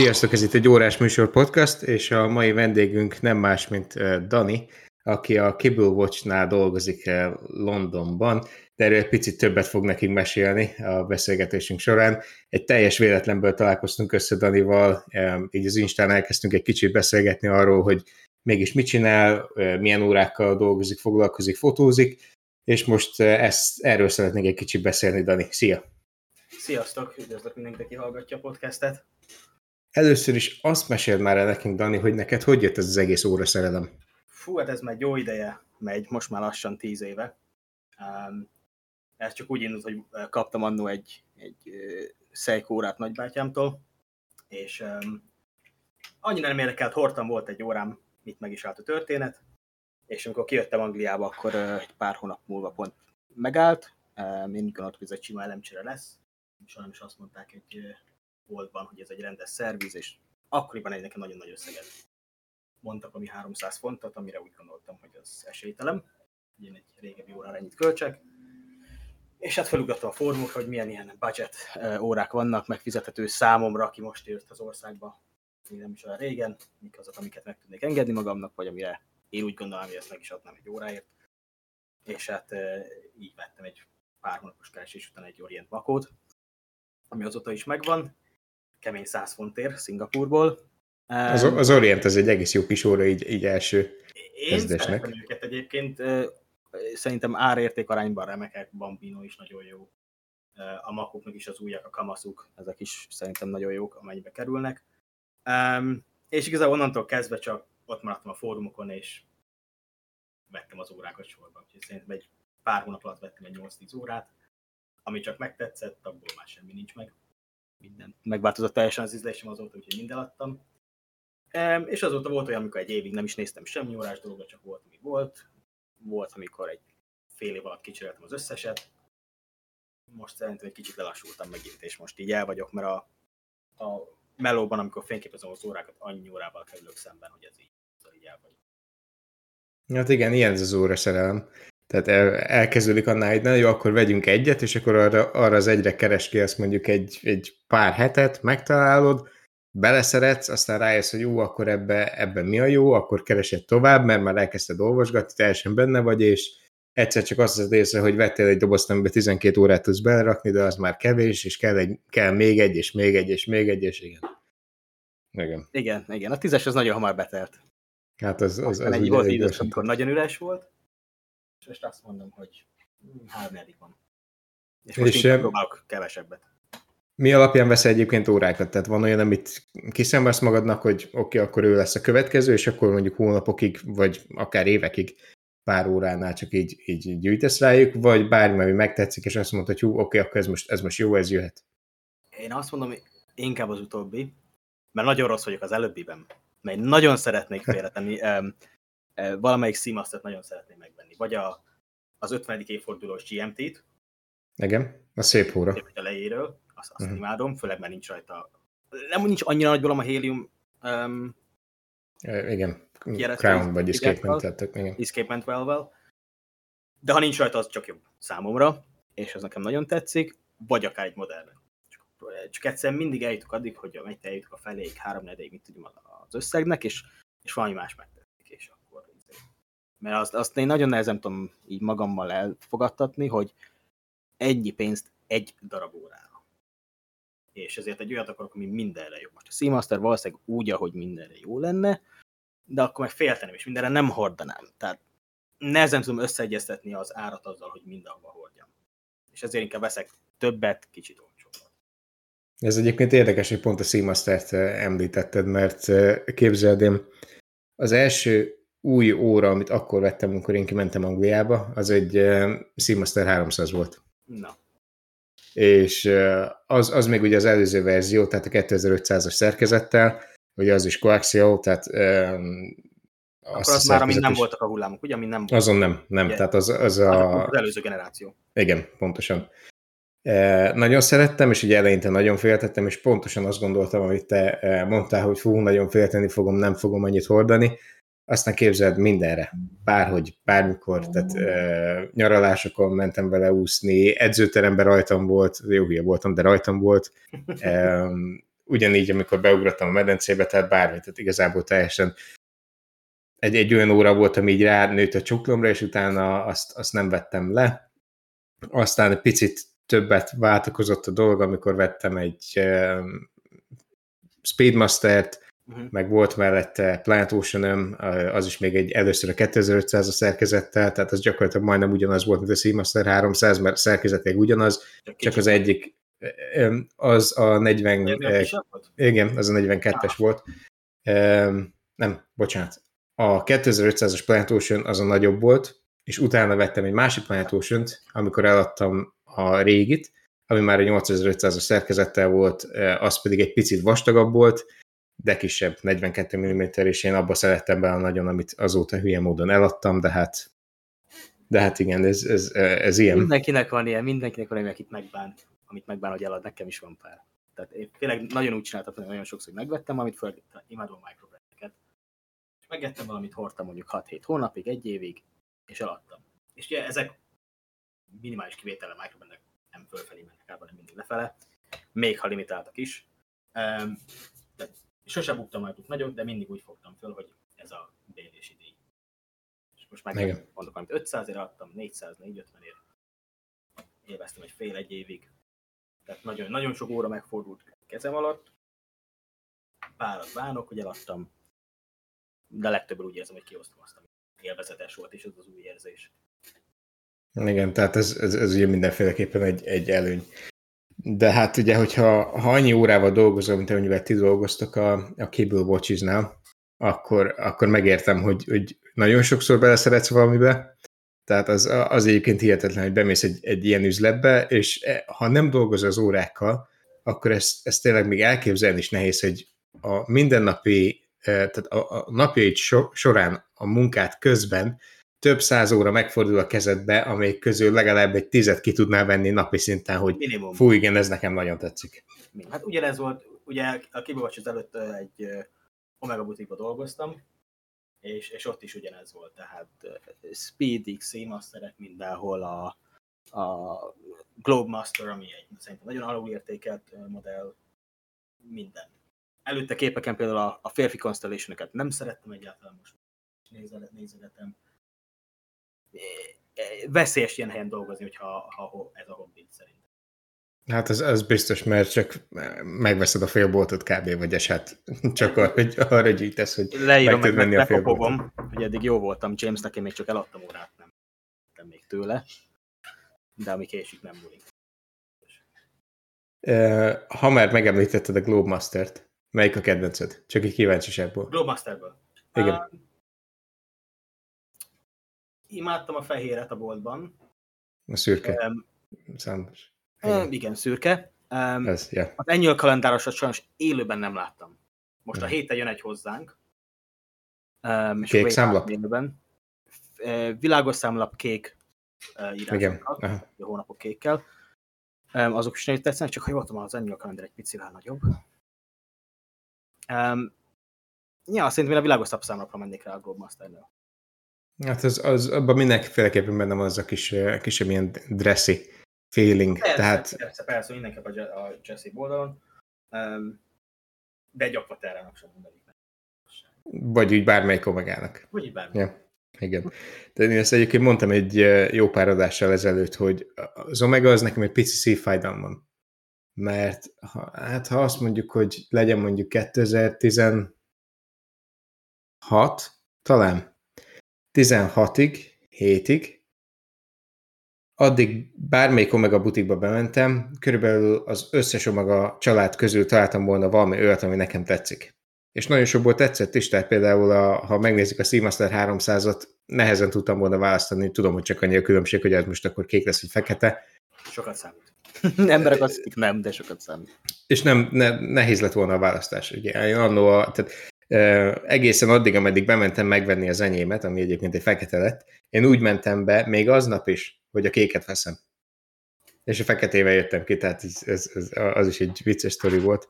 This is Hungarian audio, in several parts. Sziasztok, ez itt egy órás műsor podcast, és a mai vendégünk nem más, mint Dani, aki a Kibble Watchnál dolgozik Londonban, de erről picit többet fog nekünk mesélni a beszélgetésünk során. Egy teljes véletlenből találkoztunk össze Danival, így az Instán elkezdtünk egy kicsit beszélgetni arról, hogy mégis mit csinál, milyen órákkal dolgozik, foglalkozik, fotózik, és most erről szeretnék egy kicsit beszélni, Dani. Szia! Sziasztok! Üdvözlök mindenkit, aki hallgatja a podcastet. Először is azt meséld már el nekünk, Dani, hogy neked hogy jött ez az egész óra szerelem? Fú, hát ez már jó ideje megy, most már lassan 10 éve. Ez csak úgy indult, hogy kaptam annó egy Seiko órát nagybátyámtól, és annyira nem érdekelt, hordtam, volt egy órám, itt meg is állt a történet, és amikor kijöttem Angliába, akkor egy pár hónap múlva pont megállt, mindig gondoltam, hogy ez egy sima elemcsere lesz, és sajnos azt mondták egy boltban, hogy ez egy rendes szerviz, és akkoriban egy nekem nagyon nagy összeget mondtak, ami 300 fontot, amire úgy gondoltam, hogy az esélytelem, hogy én egy régebbi órára ennyit költsek, és hát felugrattam a fórumokra, hogy milyen ilyen budget órák vannak, megfizethető számomra, aki most jött az országba, még nem is olyan régen, mik azok, amiket meg tudnék engedni magamnak, vagy amire én úgy gondolom, hogy ezt meg is adnám egy óráért, és hát így vettem egy pár hónapos keresés után egy Orient makót, ami azóta is megvan, kemény 100 fontért Szingapúrból. Az Orient az egy egész jó kis óra, így első kezdésnek. Én szeretem őket egyébként, szerintem árérték arányban remekek, Bambino is nagyon jó, a makóknak is az újak, a kamaszuk, ezek is szerintem nagyon jók, amennyibe kerülnek. És igazából onnantól kezdve csak ott maradtam a fórumokon, és vettem az órákat sorban. Úgyhogy szerintem egy pár hónap alatt vettem egy 8-10 órát, ami csak megtetszett, abból már semmi nincs meg. Minden megváltozott teljesen az ízlésem azóta, úgyhogy minden adtam. És azóta volt olyan, amikor egy évig nem is néztem semmi órás dolgot, csak volt, ami volt. Volt, amikor egy fél év alatt kicseréltem az összeset. Most szerintem egy kicsit lelassultam megint, és most így el vagyok, mert a melóban, amikor fényképezem az órákat, annyi órával kerülök szemben, hogy ez így el vagyok. Hát igen, ilyen ez az óra szerelem. Tehát elkezdődik annál, hogy na jó, akkor vegyünk egyet, és akkor arra az egyre keres ki, azt mondjuk egy pár hetet megtalálod, beleszeretsz, aztán rájössz, hogy jó, akkor ebben mi a jó, akkor keresed tovább, mert már elkezdted olvasgatni, teljesen benne vagy, és egyszer csak azt az észre, hogy vettél egy dobozt, amiben 12 órát tudsz belerakni, de az már kevés, és kell még egy, és még egy, és még egy, és igen. Igen, a 10-es az nagyon hamar betelt. Hát az egy volt idős, amikor nagyon üres volt, és most azt mondom, hogy 3-dik van. És most inkább próbálok kevesebbet. Mi alapján vesz egyébként órákat? Tehát van olyan, amit kiszenvesz magadnak, hogy oké, akkor ő lesz a következő, és akkor mondjuk hónapokig, vagy akár évekig pár óránál csak így gyűjtesz rájuk, vagy bármi, ami megtetszik, és azt mondod, hogy hú, oké, akkor ez most jó, ez jöhet. Én azt mondom, inkább az utóbbi, mert nagyon rossz vagyok az előbbiben, mert nagyon szeretnék félretenni, valamelyik Seamastert nagyon szeretném megvenni, vagy az 50. évfordulós GMT-t. Igen, a szép óra. A lejéről, azt imádom, főleg mert nincs rajta, nem nincs annyira nagy a hélium. Igen, Crown vagy Escapement Valve-vel. De ha nincs rajta, az csak jobb számomra, és az nekem nagyon tetszik, vagy akár egy modern. Csak egyszer mindig eljutok addig, hogy eljutok a feléig, 3-4-ig, mit tudom az összegnek, és valami más megtetszik, és akkor. Mert azt én nagyon nehezen tudom így magammal elfogadtatni, hogy ennyi pénzt egy darab órára. És ezért egy olyat akarok, ami mindenre jó. Most a Seamaster valószínűleg úgy, ahogy mindenre jó lenne, de akkor meg féltenem, és mindenre nem hordanám. Tehát nehezen tudom összeegyeztetni az árat azzal, hogy mindenhova hordjam. És ezért inkább veszek többet, kicsit olcsóbbat. Ez egyébként érdekes, hogy pont a Seamastert említetted, mert képzeld, én az első új óra, amit akkor vettem, amikor én kimentem Angliába, az egy Seamaster 300 volt. Na. És az még ugye az előző verzió, tehát a 2500-as szerkezettel, ugye az is koaxial, tehát akkor az már, amin nem voltak a hullámok, ugye? Amin nem voltak. Azon nem. Ugye, tehát az előző generáció. Igen, pontosan. Nagyon szerettem, és ugye eleinte nagyon féltettem, és pontosan azt gondoltam, amit te mondtál, hogy fú, nagyon félteni fogom, nem fogom annyit hordani. Aztán képzeld mindenre, bárhogy, bármikor, tehát nyaralásokon mentem vele úszni, edzőteremben rajtam volt, jó hülye voltam, de rajtam volt, ugyanígy, amikor beugrottam a medencébe, tehát bármit, tehát igazából teljesen egy olyan óra volt, ami így ránőtt a csuklomra, és utána azt nem vettem le. Aztán egy picit többet változott a dolog, amikor vettem egy Speedmastert, meg volt mellette Planet Ocean-öm, az is még először a 2500-a szerkezettel, tehát az gyakorlatilag majdnem ugyanaz volt, mint a Seamaster 300, mert szerkezetek ugyanaz, csak az egyik, az a 42-es volt. Nem, bocsánat. A 2500-as Planet Ocean az a nagyobb volt, és utána vettem egy másik Planet Ocean-t, amikor eladtam a régit, ami már a 8500-as szerkezettel volt, az pedig egy picit vastagabb volt, de kisebb, 42 mm, és én abba szerettem bele nagyon, amit azóta hülye módon eladtam, de hát igen, ez ilyen. Mindenkinek van ilyen, akit megbánt, amit megbánt, hogy elad, nekem is van pár. Tehát én tényleg nagyon úgy csináltam, hogy nagyon sokszor megvettem, amit fölgettem, imádom a microbrandeket. És megvettem valamit, hordtam mondjuk 6-7 hónapig, egy évig, és eladtam. És ugye ezek minimális kivétele a microbrandek nem fölfelé mennek, hanem mindig lefele, még ha limitáltak is. Sose buktam rajtuk nagyot, de mindig úgy fogtam föl, hogy ez a bélési díj. És most meg mondok, amit 500-ért adtam, 400-450-ért. Élveztem egy fél egy évig. Tehát nagyon, nagyon sok óra megfordult kezem alatt. Párat bánok, hogy eladtam. De legtöbből úgy érzem, hogy kiosztom azt, ami élvezetes volt, és ez az új érzés. Igen, tehát ez ugye mindenféleképpen egy előny. De hát ugye, ha annyi órával dolgozol, mint amennyivel ti dolgoztok a Kibble Watchesnál, akkor megértem, hogy nagyon sokszor beleszeretsz valamibe, tehát az egyébként hihetetlen, hogy bemész egy ilyen üzletbe, és ha nem dolgozol az órákkal, akkor ezt tényleg még elképzelni is nehéz, hogy a mindennapi, tehát a napjaid során a munkát közben több száz óra megfordul a kezedbe, amelyik közül legalább 10 ki tudnál venni napi szinten, hogy minimum. Fú, igen, ez nekem nagyon tetszik. Hát ugyanez volt, ugye a Kibble Watches előtt egy Omega butikba dolgoztam, és ott is ugyanez volt, tehát Speedik, Seamasterek mindenhol, a Globemaster, ami egy szerintem nagyon alulértékelt modell, minden. Előtte képeken például a férfi constellation-öket nem szerettem egyáltalán, most nézegetem. Veszélyes ilyen helyen dolgozni, hogyha ez a hobbit szerint. Hát az biztos, mert csak megveszed a félboltot kb. Vagyis hát csak arra gyűjtesz, hogy leírom, meg tud menni a félboltot. Hogy eddig jó voltam, Jamesnek én még csak eladtam órát, nem még tőle, de ami késik nem múlik. Ha már megemlítetted a Globemastert, melyik a kedvenced? Csak egy kíváncsiságból. Globemasterből? Igen. Imádtam a fehéret a boltban. A szürke. Számos. Igen, szürke. Az ennyire kalendárosat sajnos élőben nem láttam. Most a héten jön egy hozzánk. Kék számlap? Világos számlap, kék irány. A hónapok kékkel. Azok is nagyon tetszenek, csak ha jól tudom, az ennyire kalendár egy picivel nagyobb. Szerintem a világos számlapra mennék rá a Globemasternél. Hát abban mindenféleképpen benne van az a kisebb ilyen dressy feeling. Persze, mindenképp a dressy oldalon, de egy akvaterrának sem mondanék meg. Vagy úgy bármelyik Omegának. Vagy így bármelyik. Ja, igen. De én ezt egyébként mondtam egy jó pár adással ezelőtt, hogy az Omega az nekem egy pici szívfájdalmam. Mert ha azt mondjuk, hogy legyen mondjuk 2016, talán 16-ig, 7-ig, addig bármelyik Omega butikba bementem, körülbelül az összes Omega család közül találtam volna valami olyat, ami nekem tetszik. És nagyon sokból tetszett is, tehát például, ha megnézzük a Seamaster 300-at, nehezen tudtam volna választani, tudom, hogy csak annyi a különbség, hogy ez most akkor kék lesz, vagy fekete. Sokat számít. Emberek azt hiszik, nem, de sokat számít. És nehéz lett volna a választás. Ugye, egészen addig, ameddig bementem megvenni az enyémet, ami egyébként egy fekete lett, én úgy mentem be, még aznap is, hogy a kéket veszem. És a feketével jöttem ki, tehát az is egy vicces sztori volt.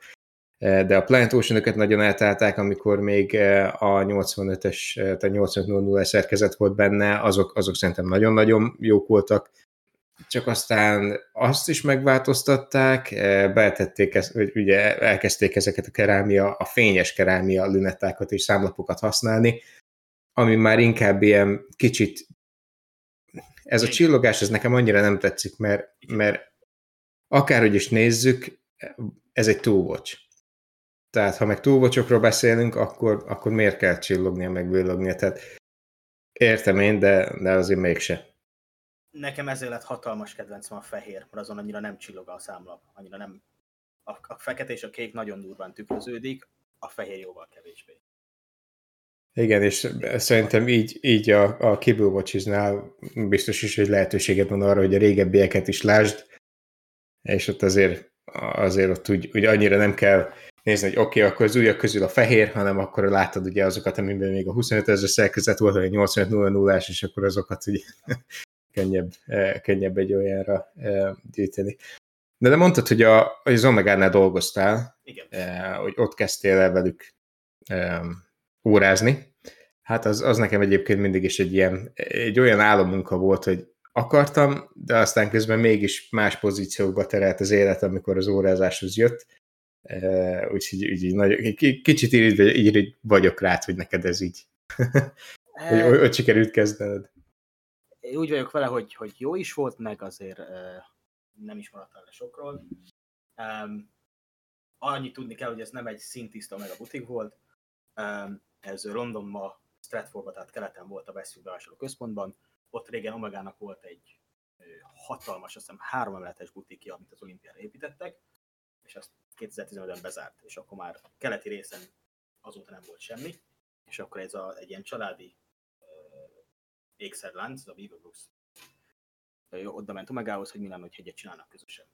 De a Planet Ocean-öket nagyon eltálták, amikor még a 85-es, tehát 8500-es szerkezet volt benne, azok szerintem nagyon-nagyon jók voltak. Csak aztán azt is megváltoztatták, betették, hogy ugye elkezdték ezeket a kerámia, a fényes kerámia lünettákat és számlapokat használni, ami már inkább ilyen kicsit, ez a csillogás, ez nekem annyira nem tetszik, mert akárhogy is nézzük, ez egy túlvocs. Tehát ha meg túlvocsokról beszélünk, akkor miért kell csillognia, meg villognia? Tehát értem én, de azért mégse. Nekem ezért lett hatalmas kedvencem a fehér, mert azon annyira nem csillog a számlap, annyira nem. A fekete és a kék nagyon durván tükröződik, a fehér jóval kevésbé. Igen, és szerintem így a Kibble Watches-nál biztos is, hogy lehetőséged van arra, hogy a régebbieket is lásd, és ott azért ott úgy annyira nem kell nézni, hogy oké, akkor az újak közül a fehér, hanem akkor látod ugye azokat, amiben még a 25.000 szerkezet volt, vagy 85.00-as, és akkor azokat ugye könnyebb egy olyanra gyűjteni. De mondtad, hogy az Omegánál dolgoztál, igen. Hogy ott kezdtél el velük órázni. Hát az nekem egyébként mindig is egy olyan álommunka volt, hogy akartam, de aztán közben mégis más pozíciókba terelt az élet, amikor az órázáshoz jött. Úgyhogy kicsit így vagyok rád, hogy neked ez így. Hogy sikerült kezdened. Én úgy vagyok vele, hogy jó is volt, meg azért nem is maradtam le sokról. Annyit tudni kell, hogy ez nem egy szintiszta meg a butik volt. Ez Londonban, Stratfordban, tehát keleten volt a vásárló központban. Ott régen Omegának volt egy hatalmas, azt hiszem 3 emeletes butikja, amit az olimpiára építettek, és azt 2015-ben bezárt, és akkor már keleti részen azóta nem volt semmi, és akkor ez egy ilyen családi ékszerlánc, a Beaver Brooks, oda ment Omegához, hogy mi lenne, hogy hegyet csinálnak közösen.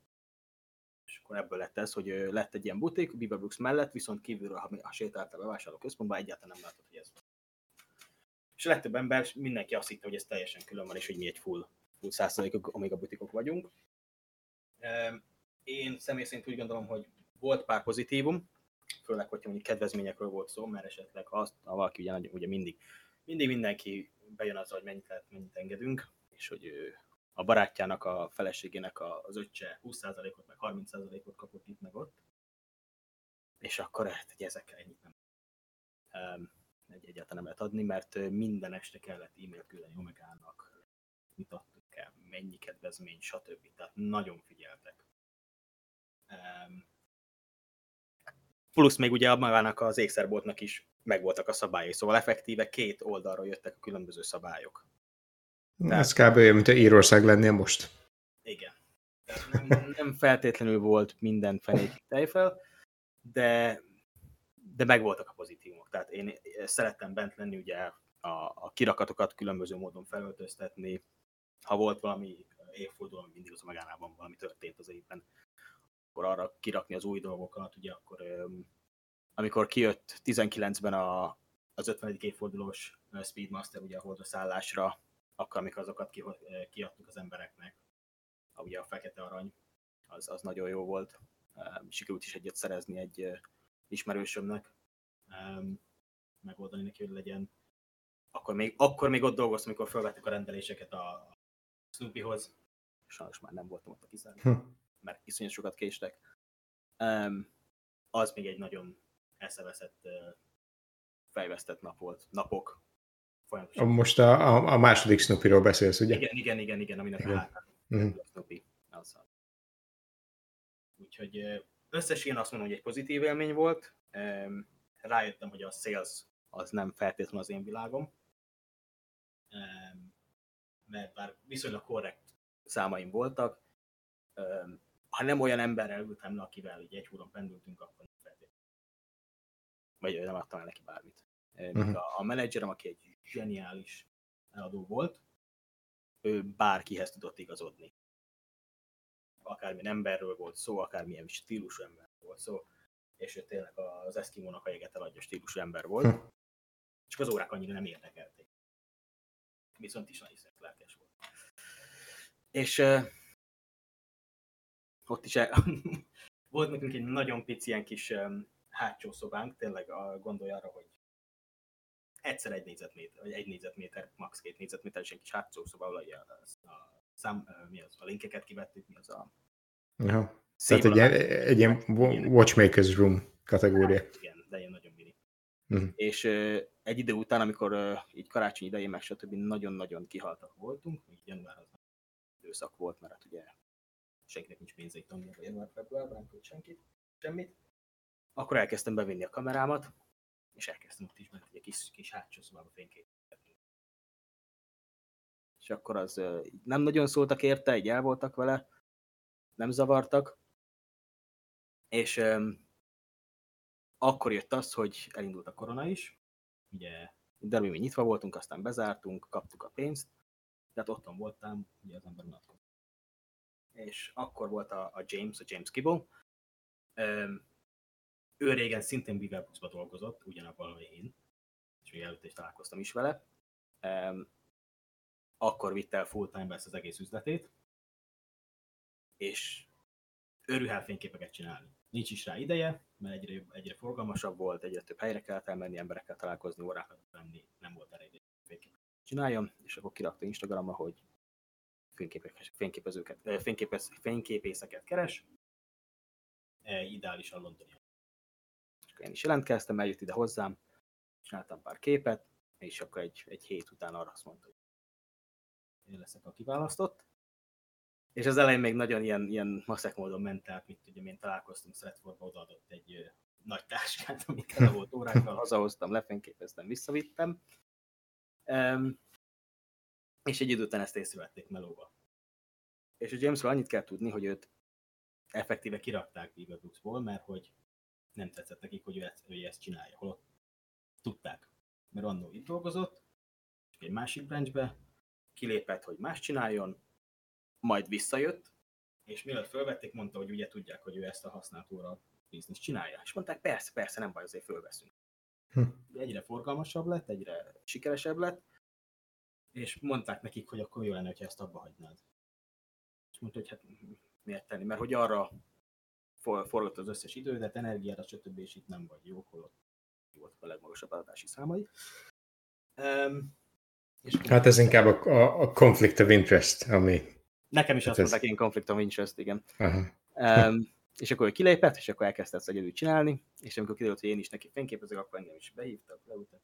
És akkor ebből lett ez, hogy lett egy ilyen butik a Beaver Brooks mellett, viszont kívülről, ha sétáltál a vásárlóközpontba, egyáltalán nem látod, hogy ez. És a legtöbb ember, mindenki azt hitte, hogy ez teljesen külön van, és hogy mi egy full 100%-ok Omega butikok vagyunk. Én személy szerint úgy gondolom, hogy volt pár pozitívum, főleg, hogyha mondjuk kedvezményekről volt szó, mert esetleg ha valaki ugye mindig mindenki bejön azzal, hogy mennyit engedünk, és hogy a barátjának, a feleségének az öccse 20%-ot, meg 30%-ot kapott itt, meg ott. És akkor ezekkel ennyit nem. Egyáltalán nem lehet adni, mert minden este kellett e-mail küldeni Omegának, mit adtuk el, mennyi kedvezmény, stb. Tehát nagyon figyeltek. Plusz még ugye magának az ékszerboltnak is megvoltak a szabályai, szóval effektíve 2 oldalról jöttek a különböző szabályok. Ez kb. Olyan, mint a Írország lennél most. Igen. Nem feltétlenül volt minden fenéki tejfel, de megvoltak a pozitívumok. Tehát én szerettem bent lenni, ugye a kirakatokat különböző módon felöltöztetni. Ha volt valami évforduló, ami mindig az Omegánában valami történt az évben, akkor arra kirakni az új dolgokat, ugye akkor amikor kijött 19-ben az 50. évfordulós Speedmaster, ugye a holdra szállásra, akkor amikor azokat kiadtuk az embereknek, ugye a fekete arany, az nagyon jó volt. Sikerült is egyet szerezni egy ismerősömnek, megoldani neki, hogy legyen. Akkor még ott dolgoztam, amikor felvettük a rendeléseket a Snoopyhoz. Sajnos már nem voltam ott a kizáróban, mert iszonyat sokat késtek. Az még egy nagyon elszeveszett, fejvesztett nap volt. Napok. Folyamatosan. Most a második Snoopyról beszélsz, ugye? Igen, aminek a hátán. A Snoopy. Azzal. Úgyhogy összesen azt mondom, hogy egy pozitív élmény volt. Rájöttem, hogy a sales az nem feltétlenül az én világom. Mert bár viszonylag korrekt számaim voltak. Ha nem olyan emberrel ültem le, akivel ugye egy hóron pendültünk, akkor nem feltétlenül. Vagy nem adtam el neki bármit. A menedzserem, aki egy zseniális eladó volt, ő bárkihez tudott igazodni. Akármilyen emberről volt szó, akármilyen stílusú ember volt szó, és ő tényleg az eszkimónak a jeget eladja stílusú ember volt, csak az órák annyira nem érdekelték. Viszont is nagyon lelkes volt. És ott is volt nekünk egy nagyon pici ilyen kis hátsó szobánk, tényleg gondolj arra, hogy egyszer 1 négyzetméter, vagy 1 négyzetméter, max. 2 négyzetméter, és egy kis hátsó szoba, ahol a mi az, a linkeket kivettük, mi az a... Ja. Tehát egy ilyen Watchmaker's Room kategória. Hát, igen, de ilyen nagyon mini. Uh-huh. És egy idő után, amikor így karácsony idején, meg stb. Nagyon-nagyon kihaltak voltunk, így január az időszak volt, mert hát ugye senkinek nincs pénze itt tanulni, vagy január-februárban, nem senkit, semmit. Akkor elkezdtem bevinni a kamerámat, és elkezdtem ott is menni egy kis hátsó szobába fényképet. És akkor az nem nagyon szóltak érte, így el voltak vele, nem zavartak, és akkor jött az, hogy elindult a korona is, ugye derbi mi nyitva voltunk, aztán bezártunk, kaptuk a pénzt, tehát otthon voltam, ugye az ember unatkozott. És akkor volt a James Kibble, ő régen szintén Beaver Brooksba dolgozott, ugyanabban, ahogy én, és ugye előtt is találkoztam is vele, akkor vitt el full time-be ezt az egész üzletét, és örül fényképeket csinálni. Nincs is rá ideje, mert egyre forgalmasabb volt, egyre több helyre kellett elmenni, emberekkel találkozni, órákat venni, nem volt erre ideje, hogy fényképeket csináljam, és akkor kirakta Instagramra, hogy fényképészeket keres, ideálisan Londonban. És akkor én is jelentkeztem, eljött ide hozzám, csináltam pár képet, és akkor egy hét után arra azt mondta, hogy én leszek a kiválasztott. És az elején még nagyon ilyen maszek módon ment át, mint ugye én találkoztunk Stratfordba, odaadott egy nagy táskát, amit el volt órákkal, hazahoztam, lefényképeztem, visszavittem. És egy idő után ezt észrevették melóba. És a Jamesről annyit kell tudni, hogy őt effektíve kirakták Beaver Brooksból, mert hogy nem tetszett nekik, hogy ő ezt csinálja, holott tudták. Mert annó itt dolgozott, csak egy másik branchbe, kilépett, hogy más csináljon, majd visszajött, és mielőtt fölvették, mondta, hogy ugye tudják, hogy ő ezt a használt óra bizniszt csinálja. És mondták, persze, nem baj, azért fölveszünk. Egyre forgalmasabb lett, egyre sikeresebb lett, és mondták nekik, hogy akkor jó lenne, hogyha ezt abba hagynád. És mondta, hogy hát miért tenni, mert hogy arra forgott az összes idődet, energiádat, stb. És itt nem vagy jó, holott voltak a legmagasabb eladási számai. Hát ez inkább a conflict of interest, ami... Nekem is hát azt mondták, én conflict of interest, igen. És akkor ő kilépett, és akkor elkezdte ezt egyedül csinálni, és amikor kiderült, hogy én is neki fényképezek, akkor engem is behívtak, leültek.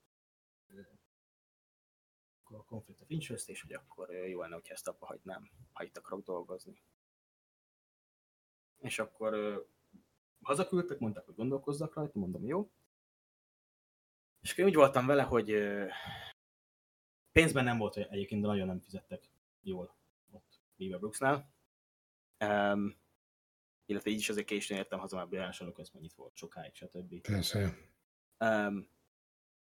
Akkor a conflict of interest, és hogy akkor jó lenne, hogyha ezt abba hagynám, ha itt akarok dolgozni. És akkor hazaküldtek, mondták, hogy gondolkozzak rajta, mondom, jó. És akkor úgy voltam vele, hogy pénzben nem volt, hogy egyébként nagyon nem fizettek jól ott Beaver Brooksnál. Illetve így is azért későn értem haza, már bőrásoló közben nyitva volt sokáig, stb. Persze.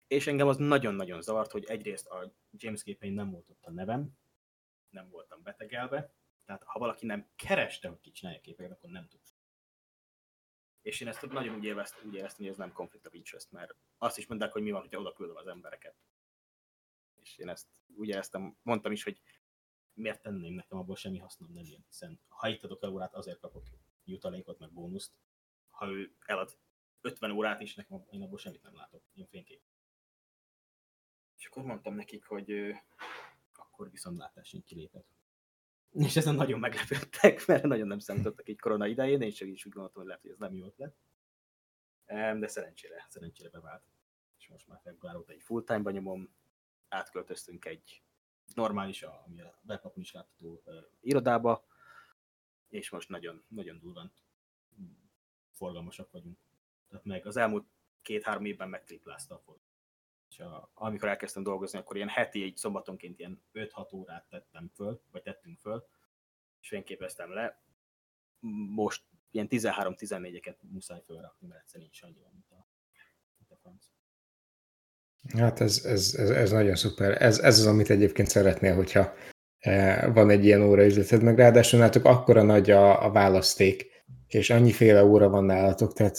És engem az nagyon-nagyon zavart, hogy egyrészt a James képein nem volt ott a nevem, nem voltam betegelve, tehát ha valaki nem kereste, hogy ki csinálja a képeket, akkor nem tudta. És én ezt nagyon úgy éreztem, hogy ez nem conflict of interest, mert azt is mondták, hogy mi van, hogyha oda küldöm az embereket. És én ezt úgy éreztem, mondtam is, hogy miért tenném, nekem abból semmi hasznom nem jön, hiszen ha itt adok el órát, azért kapok jutalékot, meg bónuszt. Ha ő elad 50 órát is, nekem én abból semmit nem látok, én fénykép. És akkor mondtam nekik, hogy akkor viszontlátásén kilépek. És ezen nagyon meglepődtek, mert nagyon nem számítottak így korona idején, én csak is úgy gondoltam, hogy lehet, hogy ez nem jó ötlet. De szerencsére bevált. És most már február óta egy full time-ba nyomom, átköltöztünk egy normális, ami a weblapon is látható irodába, és most nagyon durván forgalmasak vagyunk. Tehát meg az elmúlt 2-3 évben megtriplázta a forgalmat. És amikor elkezdtem dolgozni, akkor ilyen heti, egy szombatonként ilyen 5-6 órát tettünk föl, és fényképeztem le. Most ilyen 13-14-eket muszáj fölrakni, mert egyszer nincs annyi, mint a franc. Hát ez nagyon szuper. Ez az, amit egyébként szeretnél, hogyha van egy ilyen óraüzleted, meg ráadásul nálatok akkora nagy a választék, és annyiféle óra van nálatok, tehát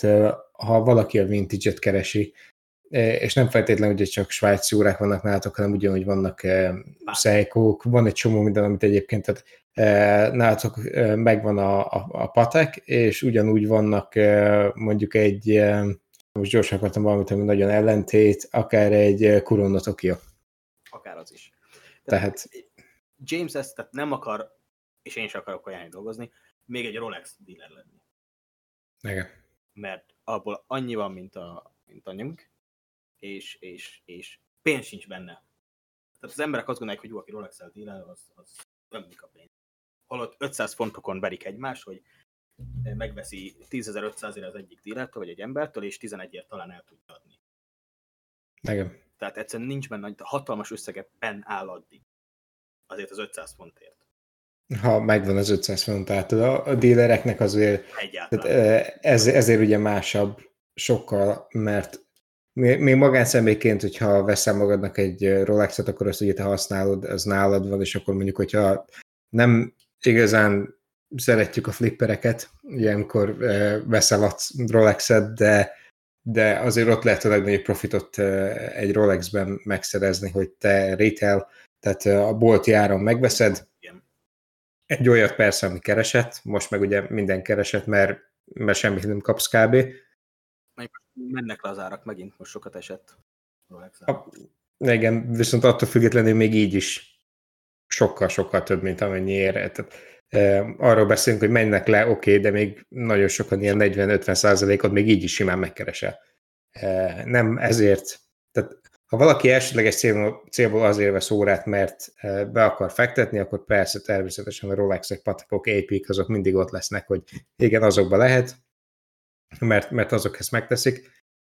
ha valaki a vintage-et keresi, és nem feltétlenül, hogy csak svájci órák vannak nálatok, hanem ugyanúgy vannak Seikók, van egy csomó minden, amit egyébként, tehát nálatok megvan a patek, és ugyanúgy vannak mondjuk egy... Most gyorsan akartam valamit, ami nagyon ellentét, akár egy Corona Tokyo. Akár az is. Tehát James ezt nem akar és én is akarok olyan dolgozni, még egy Rolex dealer lenni. Igen. Mert abból annyi van, mint a nyomuk, és pénz sincs benne. Tehát az emberek azt gondolják, hogy jó, aki Rolex-el dealer, az ömlik a pénz. Holott 500 fontokon verik egymás, hogy megveszi 10.500-ért az egyik dealertől, vagy egy embertől, és 11-ért talán el tudja adni. Igen. Tehát egyszerűen nincs benne, hogy hatalmas összegben áll addig. Azért az 500 fontért. Ha megvan az 500 font, tehát a dílereknek azért ezért ugye másabb sokkal, mert még magánszemélyként, hogyha veszel magadnak egy Rolexet, akkor azt ugye te használod, az nálad van, és akkor mondjuk, hogyha nem igazán szeretjük a flippereket, ilyenkor veszel a Rolexet, de azért ott lehet a legnagyobb profitot egy Rolexben megszerezni, hogy te retail, tehát a bolti áron megveszed. Egy olyat persze, ami keresett, most meg ugye minden keresett, mert semmit nem kapsz kb. Mennek le az árak megint, most sokat esett. Igen, viszont attól függetlenül még így is sokkal-sokkal több, mint amennyiért. Tehát, arról beszélünk, hogy mennek le, oké, de még nagyon sokan ilyen 40-50%-ot még így is simán megkeresel. Nem ezért. Tehát, ha valaki elsődleges célból azért vesz órát, mert be akar fektetni, akkor persze természetesen a Rolexek, Patekok, AP-k azok mindig ott lesznek, hogy igen, azokba lehet, mert azok ezt megteszik,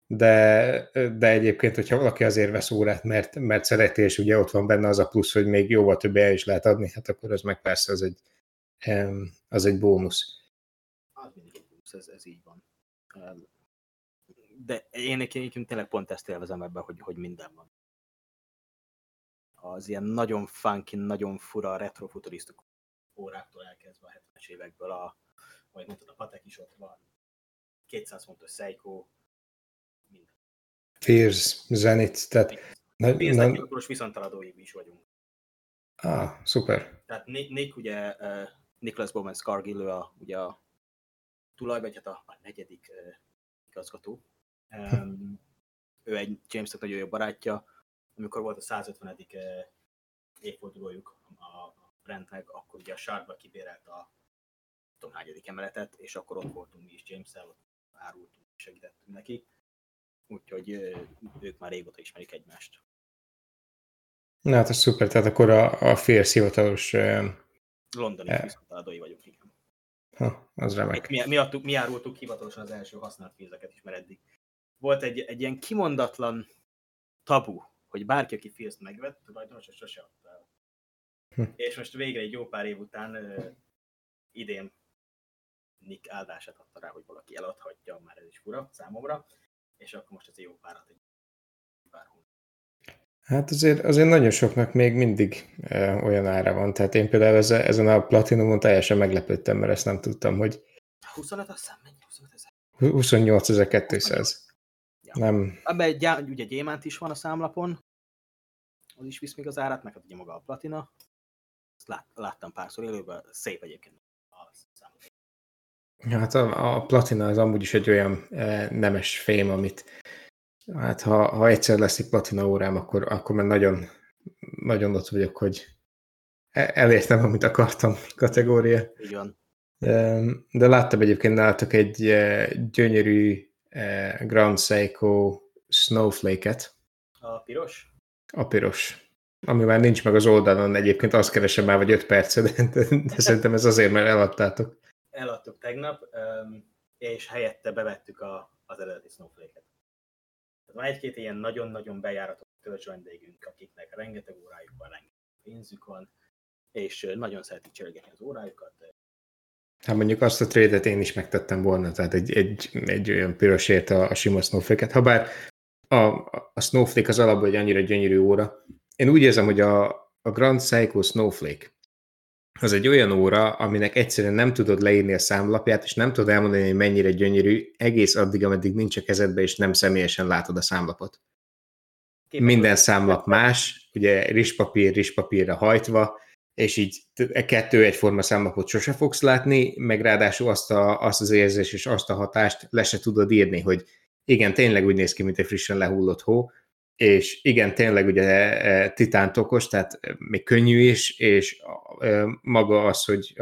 de egyébként, hogyha valaki azért vesz órát, mert szereti, és ugye ott van benne az a plusz, hogy még jóval többé el is lehet adni, hát akkor az meg persze az egy bónusz. Hát mindig egy bónusz, ez így van. De én tényleg pont ezt élvezem ebben, hogy minden van. Az ilyen nagyon funky, nagyon fura retrofuturisztikus óráktól elkezdve a 70-es évekből, vagy mondtad, a Patek is ott van, 200 fontos Seiko, minden. Fears, Zenith, tehát... Fearsnek nyilvános viszontaladói is vagyunk. Szuper. Tehát Nick, ugye Nicholas Bowman-Scargill, ugye a tulajban, hát a negyedik igazgató. Ő egy James-nek nagyon jó barátja. Amikor volt a 150. évfordulójuk a brandnek, akkor ugye a Sharkba kibérelt a hányadik emeletet, és akkor ott voltunk mi is James-el, árultunk, segítettünk nekik. Úgyhogy ők már régóta ismerik egymást. Na hát az szuper, tehát akkor a Fears hivatalos... Londoni viszontaladói vagyunk, igen. Az remek. Mi árultuk hivatalosan az első használt Fearseket is, mert eddig volt egy ilyen kimondatlan tabu, hogy bárki, aki Fearst megvett, tulajdonosa sose adta el. És most végre egy jó pár év után idén Nick áldását adta rá, hogy valaki eladhatja, már ez is fura számomra, és akkor most ez jó párat egy pár hónap. Hát azért nagyon soknak még mindig olyan ára van, tehát én például ezen a Platinumon teljesen meglepődtem, mert ezt nem tudtam, hogy... 25 aztán mennyi? 28.200. Ja. Nem. Ebben ugye gyémánt is van a számlapon, az is visz még az árát, meg ugye maga a platina. Ezt láttam párszor élőben, szép egyébként a számlapon. Ja, hát a platina az amúgy is egy olyan nemes fém, amit hát ha egyszer lesz egy platina órám, akkor már nagyon, nagyon ott vagyok, hogy elértem, amit akartam kategória. Így van. De láttam egyébként nálatok egy gyönyörű Grand Seiko Snowflake-et. A piros? A piros. Ami már nincs meg az oldalon, egyébként azt keresem már, vagy 5 percet, de szerintem ez azért, mert eladtátok. Eladtuk tegnap, és helyette bevettük az eredeti Snowflake-et. Van egy-két ilyen nagyon-nagyon bejáratott törzs vendégünk, akiknek rengeteg órájuk van, rengeteg pénzük van, és nagyon szeretik cserélgetni az órájukat. Hát mondjuk azt a trade-et én is megtettem volna, tehát egy olyan pirosért a sima Snowflake-et, habár a Snowflake az alapból egy annyira gyönyörű óra. Én úgy érzem, hogy a Grand Seiko Snowflake az egy olyan óra, aminek egyszerűen nem tudod leírni a számlapját, és nem tudod elmondani, hogy mennyire gyönyörű, egész addig, ameddig nincs a kezedbe, és nem személyesen látod a számlapot. Minden számlap más, ugye rizspapírra hajtva, és így kettő egyforma számlapot sose fogsz látni, meg ráadásul azt az érzést és azt a hatást le se tudod írni, hogy igen, tényleg úgy néz ki, mint egy frissen lehullott hó, és igen, tényleg ugye titántokos, tehát még könnyű is, és maga az, hogy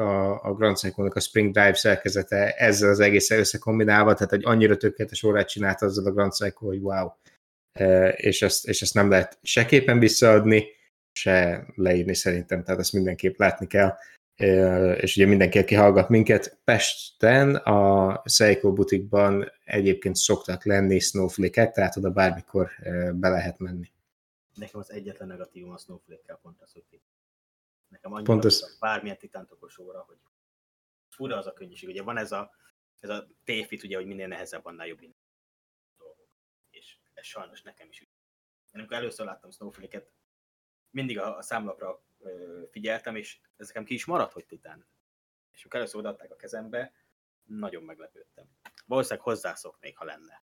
a Grand Seikónak a Spring Drive szerkezete ezzel az egészen összekombinálva, tehát egy annyira tökéletes órát csinálta azzal a Grand Seiko, hogy wow. És ezt nem lehet se képen visszaadni, se leírni szerintem, tehát ezt mindenképp látni kell. És ugye mindenki, aki hallgat minket, Pesten a Seiko butikban egyébként szoktak lenni Snowflake-ek, tehát oda bármikor be lehet menni. Nekem az egyetlen negatívum a Snowflake-kel pont az, hogy nekem annyira az... bármilyen titántokos óra, hogy fura az a könnyűség. Ugye van ez a T-fit, ugye, hogy minél nehezebb, annál jobb dolgok. És ez sajnos nekem is. Én amikor először láttam Snowflake-et, mindig a számlapra figyeltem, és ez nekem ki is maradt, hogy titán. És amikor először odaadták a kezembe, nagyon meglepődtem. Valószínűleg hozzászoknék, ha lenne.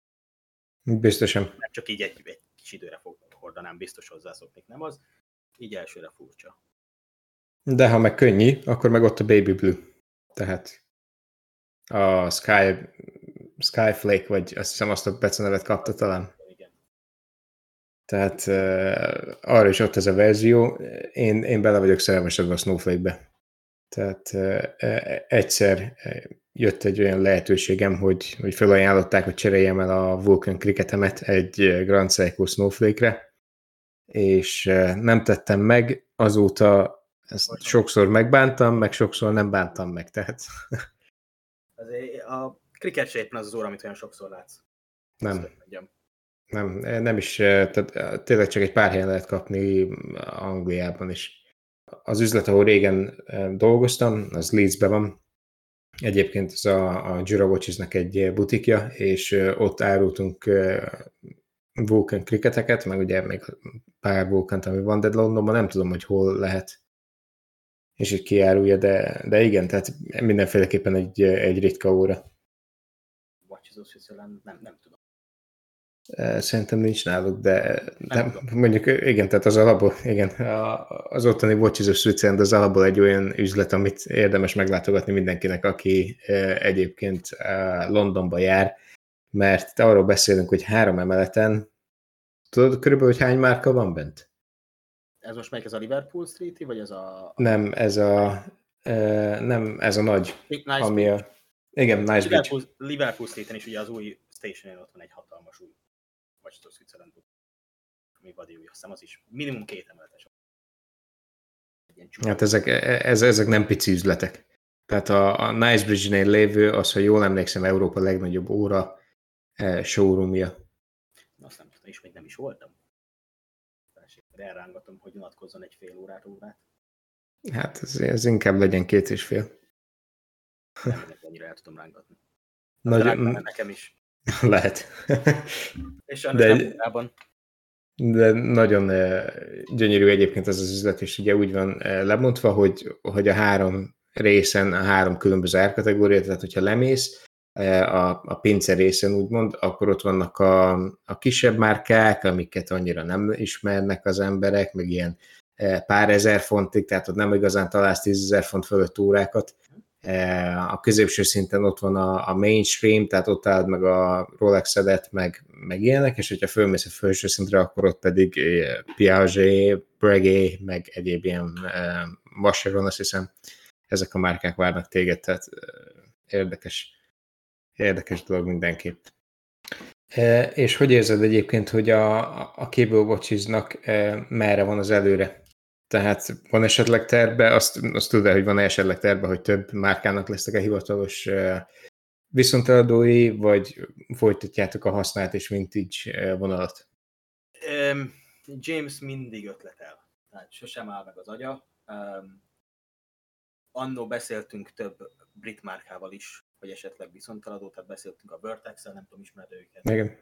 Biztosan. Nem csak így egy kis időre hordanám, biztos hozzászoknék, nem az. Így elsőre furcsa. De ha meg könnyű, akkor meg ott a Baby Blue. Tehát a Skyflake, vagy azt hiszem azt a becenevet kapta talán. Tehát arra is ott ez a verzió, én bele vagyok szerelmesedve a Snowflake-be. Tehát egyszer jött egy olyan lehetőségem, hogy felajánlották, hogy cseréljem el a Vulcain Cricketemet egy Grand Seiko Snowflake-re, és nem tettem meg, azóta ezt sokszor megbántam, meg sokszor nem bántam meg, tehát... Azért a Cricket se éppen az az óra, amit olyan sokszor látsz. Nem is, tehát tényleg csak egy pár helyen lehet kapni Angliában is. Az üzlet, ahol régen dolgoztam, az Leedsben van. Egyébként ez a Jura Watchesnek egy butikja, és ott árultunk Vulcain Cricketeket, meg ugye még pár Vulcaint, ami van, de Londonban nem tudom, hogy hol lehet, és hogy kiárulja, de igen, tehát mindenféleképpen egy ritka óra. Watches of Switzerland, nem tudom. Szerintem nincs náluk, de mondjuk, igen, tehát az alapból, igen, az ottani Watches of Switzerland az alapból egy olyan üzlet, amit érdemes meglátogatni mindenkinek, aki egyébként Londonba jár, mert arról beszélünk, hogy 3 emeleten, tudod körülbelül, hogy hány márka van bent? Ez most melyik, ez a Liverpool Street-i, vagy ez a... Nem, ez a nagy, nice ami beach. Igen, Nice Beach. Liverpool Street-en is ugye az új station-en ott van egy hatalmas új Watches of Switzerland, ami vadi új, aztán az is minimum 2 emeletes. Hát ezek nem pici üzletek. Tehát a Nice Bridge-nél lévő, az, ha jól emlékszem, Európa legnagyobb óra showroomja. Azt nem tudom, és még nem is voltam. Elrángatom, hogy unatkozzon egy fél órát. Hát ez inkább legyen 2,5. Nem annyira el tudom rángatni. Nekem is. Lehet. És de nagyon gyönyörű egyébként az üzlet, és ugye úgy van lemondva, hogy a 3 részen a 3 különböző árkategória, tehát hogyha lemész, a pince részen úgymond, akkor ott vannak a kisebb márkák, amiket annyira nem ismernek az emberek, meg ilyen pár ezer fontig, tehát ott nem igazán találsz 10 000 font fölött órákat. A középső szinten ott van a mainstream, tehát ott áll meg a Rolex-edet, meg ilyenek, és hogyha fölmész a felső szintre, akkor ott pedig Piaget, Breguet, meg egyéb ilyen Vacheron, azt hiszem, ezek a márkák várnak téged, tehát érdekes dolog mindenképp. És hogy érzed egyébként, hogy a Kibble Watchesnak merre van az előre? Tehát van esetleg terve, azt tudod, hogy van-e esetleg terve, hogy több márkának lesznek-e hivatalos viszonteladói, vagy folytatjátok a használt és vintage vonalat? James mindig ötletel. Tehát sosem áll meg az agya. Annó beszéltünk több brit márkával is, hogy esetleg viszonteladó, tehát beszéltünk a Vertex-el, nem tudom, ismered őket. Igen.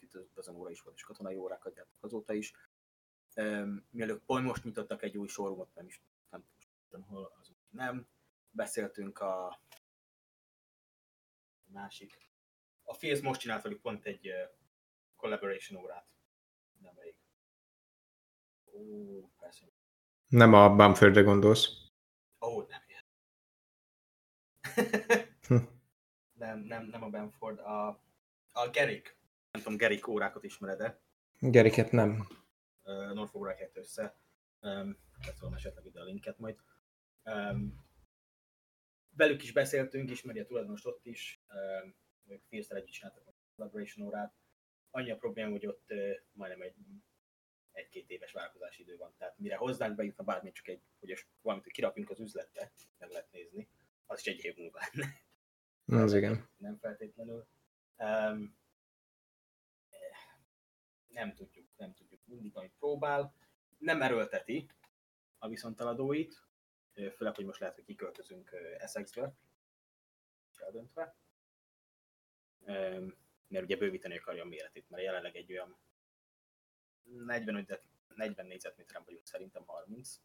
Itt azon óra is volt, és katonai órákat gyártak azóta is. Mielőtt pont most nyitottak egy új showroomot, nem tudom, hol az nem. Beszéltünk a másik. A Fears most csinált velük pont egy collaboration órát. Nemrég. Persze. Nem a Bamfordra gondolsz? Nem. Nem a Benford, a Gerik. Nem tudom, Gerik órákat ismered-e? Geriket nem. Norfolk órákat össze. Ezt tudom esetleg ide linket majd. Velük is beszéltünk, ismeri a tulajdonost ott is, ők Fears-tel együtt csináltak a collaboration órát. Annyi a probléma, hogy ott majdnem egy-két éves várakozási idő van. Tehát mire hozzánk bejutna bármint csak egy, hogy valamit kirakjunk az üzletbe, meg lehet nézni, az is egy év múlva lenne. Na, az igen. Nem feltétlenül. Nem tudjuk. Mindig, amit próbál. Nem erőlteti a viszonteladóit, főleg, hogy most lehet, hogy kiköltözünk Essexből, eldöntve. Mert ugye bővíteni akarja a méretét, mert jelenleg egy olyan 40 négyzetméteren vagyunk, szerintem 30.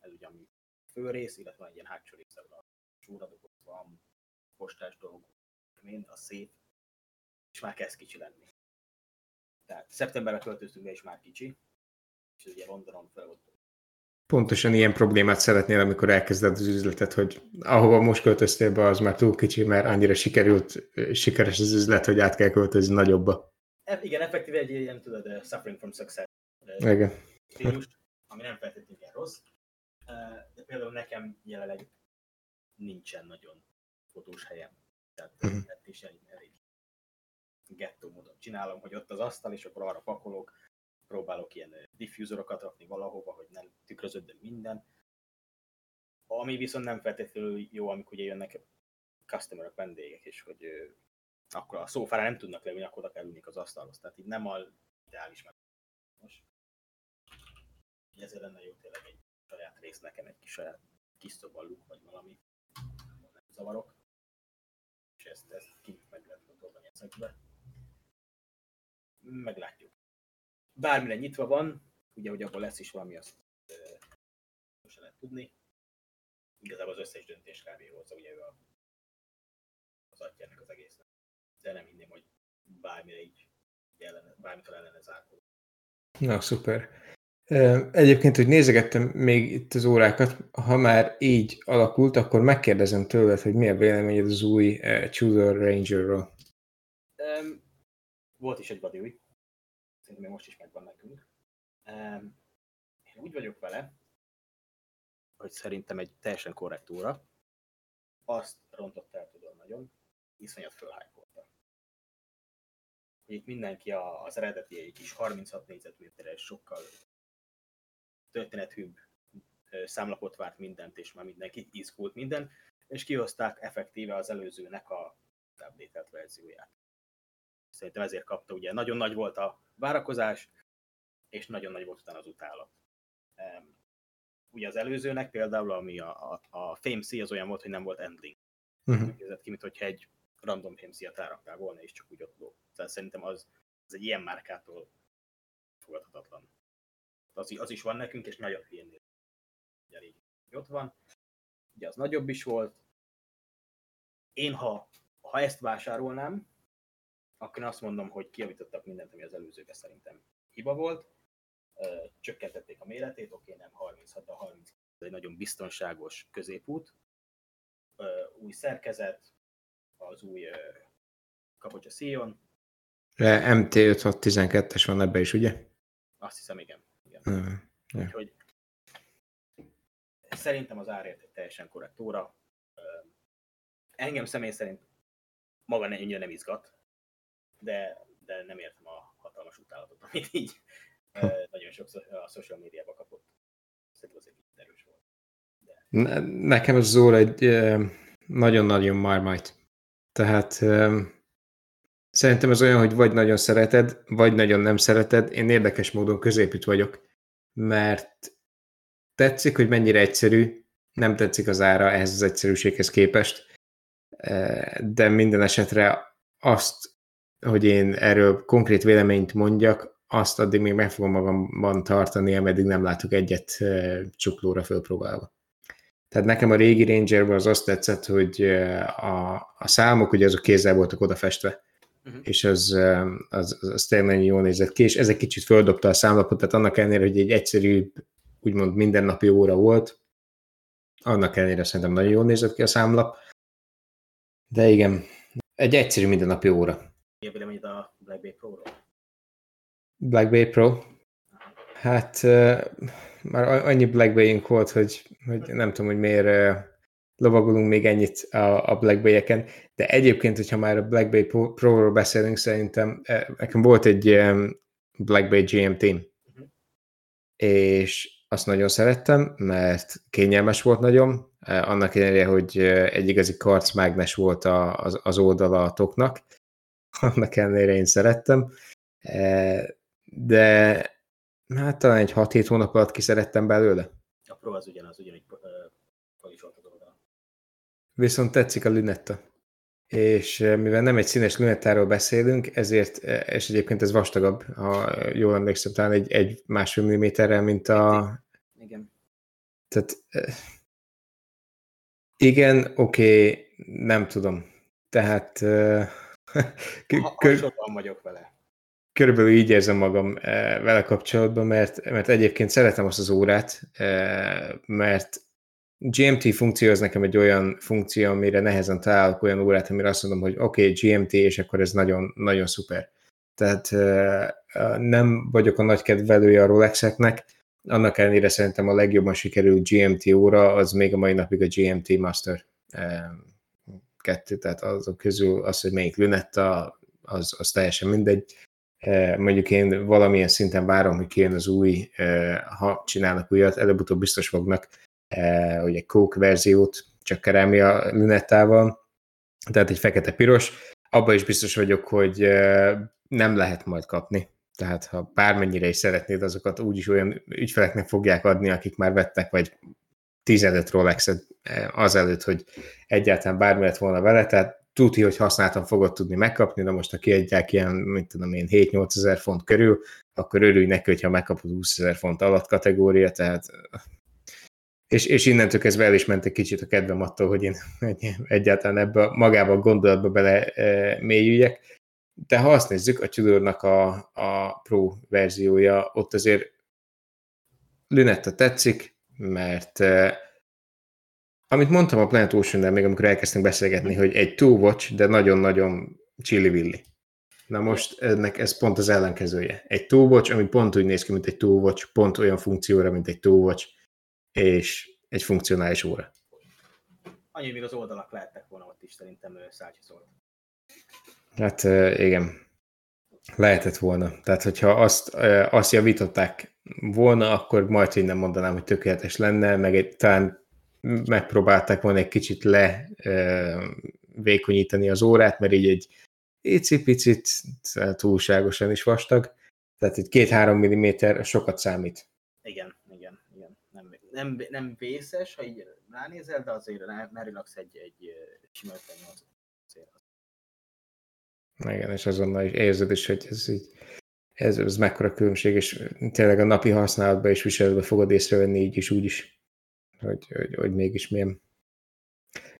Ez ugye a mi fő rész, illetve van egy ilyen hátsó része, a súradokhoz van, postás dolgok, mind a szép, és már kezd kicsi lenni. Tehát szeptemberben költöztünk be, és már kicsi, és ugye Londonon felvottunk. Pontosan ilyen problémát szeretnél, amikor elkezded az üzletet, hogy ahova most költöztél be, az már túl kicsi, mert annyira sikeres az üzlet, hogy át kell költözni nagyobba. Igen, effektíve egy ilyen, tudod, suffering from success stílus, ami nem feltétlenül ilyen rossz. De például nekem jelenleg nincsen nagyon fotós helyem. Tehát ezt is elég gettó módon csinálom, hogy ott az asztal, és akkor arra pakolok, próbálok ilyen diffúzorokat rakni valahova, hogy nem tükröződön minden. Ami viszont nem feltétlenül jó, amikor ugye jönnek customerok, vendégek, és hogy akkor a szófára nem tudnak leülni, akkor oda kell ülni az asztalhoz. Tehát így nem az ideális meg. Ezért lenne jó tényleg egy saját rész nekem, egy kis saját kis szoballuk, vagy valami, nem zavarok. És ezt kint meg lehet gondolni ezekbe. Meglátjuk. Bármire nyitva van, ugye, hogy abból lesz is valami, azt most lehet tudni. Igazából az összes döntés kb. Hozza, ugye ő az atya ennek az egésznek. De nem hinném, hogy bármire így bármitől ellene zárkod. Na, szuper. Egyébként, hogy nézegettem még itt az órákat, ha már így alakult, akkor megkérdezem tőled, hogy mi a véleményed az új Tudor Rangerről. Volt is egy vadi új. Szerintem most is megvan nekünk. Én úgy vagyok vele, hogy szerintem egy teljesen korrekt óra. Azt rontott el tudom nagyon, iszonyat fölhájkolta. Itt mindenki az eredeti egy kis 36 négyzetméteres, sokkal történethűbb számlapot várt mindent, és már mindenki izgult minden, és kihozták effektíve az előzőnek a updatelt verzióját. Szerintem ezért kapta, ugye nagyon nagy volt a várakozás, és nagyon nagy volt utána az utálat. Ugye az előzőnek például, ami a FameSea, az olyan volt, hogy nem volt ending. Képzett ki, mintha egy random FameSea-t ráraktál volna, és csak úgy ott volt. Tehát szerintem az egy ilyen márkától fogadhatatlan. Az is van nekünk, és nagyobb hírnél. Elég ott van. Ugye az nagyobb is volt. Én, ha ezt vásárolnám, akkor azt mondom, hogy kijavítottak mindent, ami az előzőben szerintem hiba volt. Csökkentették a méretét, oké, nem 36, de 32, egy nagyon biztonságos középút. Új szerkezet, az új kapocsa szíjon. MT5612-es van ebbe is, ugye? Azt hiszem, igen. Úgyhogy szerintem az árért egy teljesen korrekt óra. Engem személy szerint maga nem izgat, de nem értem a hatalmas utálatot, amit így nagyon sokszor a social médiában kapott. Szerintem az egy kicsit erős volt. De... Nekem az óra egy nagyon-nagyon marmite. Tehát szerintem ez olyan, hogy vagy nagyon szereted, vagy nagyon nem szereted. Én érdekes módon középütt vagyok, mert tetszik, hogy mennyire egyszerű, nem tetszik az ára ehhez az egyszerűséghez képest, de minden esetre azt, hogy én erről konkrét véleményt mondjak, azt addig még meg fogom magamban tartani, ameddig nem látok egyet csuklóra fölpróbálva. Tehát nekem a régi Rangerben az azt tetszett, hogy a számok ugye azok kézzel voltak odafestve, és az tényleg nagyon jól nézett ki, és ez egy kicsit földobta a számlapot, tehát annak ellenére, hogy egy egyszerű, úgymond mindennapi óra volt, annak ellenére szerintem nagyon jól nézett ki a számlap, de igen, egy egyszerű mindennapi óra. Mi a véleményed a Black Bay Pro-ról? Black Bay Pro? Hát már annyi Black Bay-ink volt, hogy nem tudom, hogy miért lovagolunk még ennyit a Black Bay-eken, de egyébként, hogyha már a Black Bay Pro-ról beszélünk, szerintem nekem volt egy Black Bay GMT, és azt nagyon szerettem, mert kényelmes volt nagyon, annak ellenére, hogy egy igazi karcmágnes volt az oldala a toknak, annak ellenére én szerettem, de hát talán egy 6-7 hónap alatt kiszerettem belőle. A Pro az ugyanúgy fogisolt az oldala. Viszont tetszik a lünetta. És mivel nem egy színes lünettáról beszélünk, ezért, és egyébként ez vastagabb, ha jól emlékszem, talán egy 1,5 milliméterrel, mint a... Igen. Tehát... Igen, oké, nem tudom. Tehát... Hasonlóan vagyok vele. Körülbelül így érzem magam vele kapcsolatban, mert egyébként szeretem azt az órát, mert GMT funkció az nekem egy olyan funkció, amire nehezen találok olyan órát, amire azt mondom, hogy oké, GMT, és akkor ez nagyon, nagyon szuper. Tehát nem vagyok a nagy kedvelője a Rolexeknek, annak ellenére szerintem a legjobban sikerült GMT óra, az még a mai napig a GMT Master 2, tehát azok közül az, hogy melyik lünetta, az teljesen mindegy. Mondjuk én valamilyen szinten várom, hogy kijön az új, ha csinálnak újat, előbb-utóbb biztos fognak ugye Coke verziót, csak kerámia lünettával, tehát egy fekete-piros. Abban is biztos vagyok, hogy nem lehet majd kapni. Tehát ha bármennyire is szeretnéd, azokat úgyis olyan ügyfeleknek fogják adni, akik már vettek, vagy 15 Rolexet azelőtt, hogy egyáltalán bármi lett volna vele, tehát tudni, hogy használtan fogod tudni megkapni, de most ha kiadják ilyen, mint tudom én, 7-8 ezer font körül, akkor örülj neki, hogyha megkapod 20 ezer font alatt kategória, tehát... És innentől kezdve el is ment egy kicsit a kedvem attól, hogy én egyáltalán ebbe magába a gondolatba bele mélyüljek. De ha azt nézzük, a Tudornak a Pro verziója, ott azért lünetta tetszik, mert amit mondtam a Planet Ocean-nál még, amikor elkezdtünk beszélgetni, hogy egy two-watch, de nagyon-nagyon chili-villi. Na most ennek ez pont az ellenkezője. Egy two-watch, ami pont úgy néz ki, mint egy two-watch, pont olyan funkcióra, mint egy two-watch, és egy funkcionális óra. Annyi, még az oldalak lehettek volna ott is, szerintem szájcsizolt. Hát igen, lehetett volna. Tehát, hogyha azt javították volna, akkor majd én nem mondanám, hogy tökéletes lenne, meg talán megpróbálták volna egy kicsit vékonyítani az órát, mert így egy icipicit túlságosan is vastag. Tehát egy 2-3 milliméter sokat számít. Igen. Nem vészes, ha így ránézel, de azért Merilax egy sima 58. Igen, és azonnal is érzed is, hogy ez mekkora különbség, és tényleg a napi használatban és viseletben fogod észrevenni így is, úgy is, hogy mégis milyen.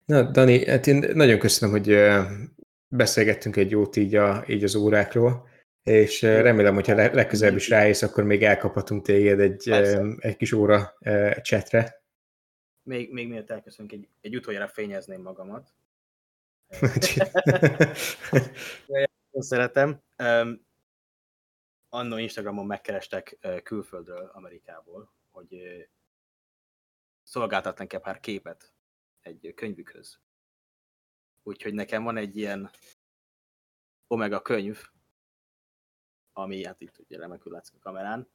Na, Dani, hát én nagyon köszönöm, hogy beszélgettünk egy jót így az órákról, és remélem, hogyha legközelebb is rájössz, akkor még elkaphatunk téged egy kis óra csetre. Még miért elköszönünk, egy utoljára fényezném magamat. Szeretem. Anno Instagramon megkerestek külföldről, Amerikából, hogy szolgáltatnak-e pár képet egy könyvükhöz. Úgyhogy nekem van egy ilyen Omega könyv, ami, hát itt ugye remekül látszik a kamerán,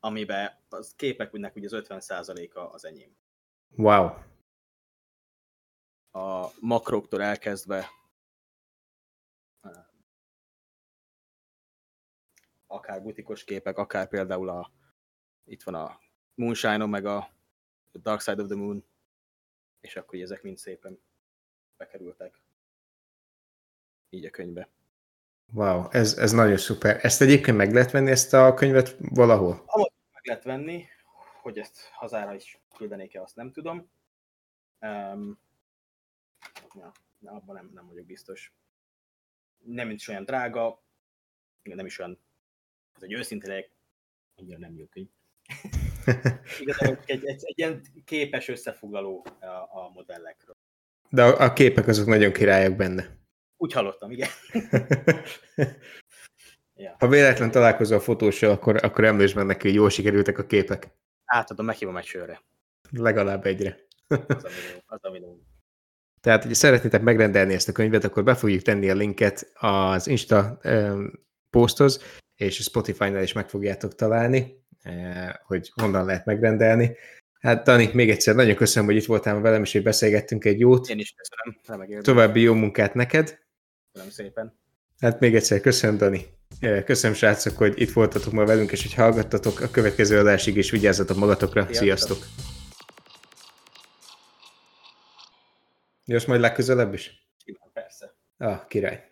amiben az képeknek ugye az 50%-a az enyém. Wow! A makroktól elkezdve akár butikos képek, akár például itt van a Moonshine-on, meg a Dark Side of the Moon, és akkor ezek mind szépen bekerültek így a könyvbe. Wow, ez nagyon szuper. Ezt egyébként meg lehet venni, ezt a könyvet valahol? Amúgy meg lehet venni, hogy ezt hazára is küldenék-e, azt nem tudom. Abban nem vagyok biztos. Nem is olyan drága, nem is olyan, ez egy őszintén annyira nem jó könyv. Igazából egy ilyen képes összefoglaló a modellekről. De a képek azok nagyon királyak benne. Úgy hallottam, igen. Ha véletlen találkozol a fotóssal, akkor említsd meg neki, hogy jól sikerültek a képek. Átadom, meghívom egy sörre. Legalább egyre. Az a minimum. Tehát, hogyha szeretnétek megrendelni ezt a könyvet, akkor be fogjuk tenni a linket az Insta poszthoz, és Spotify-nál is meg fogjátok találni, hogy honnan lehet megrendelni. Hát, Dani, még egyszer nagyon köszönöm, hogy itt voltál velem, és hogy beszélgettünk egy jót. Én is köszönöm. Remegélem. További jó munkát neked. Köszönöm szépen. Hát még egyszer köszönöm, Dani. Köszönöm, srácok, hogy itt voltatok ma velünk, és hogy hallgattatok. A következő adásig is vigyázzatok magatokra. Sziasztok! Jössz majd legközelebb is? Igen, persze. Ah, király.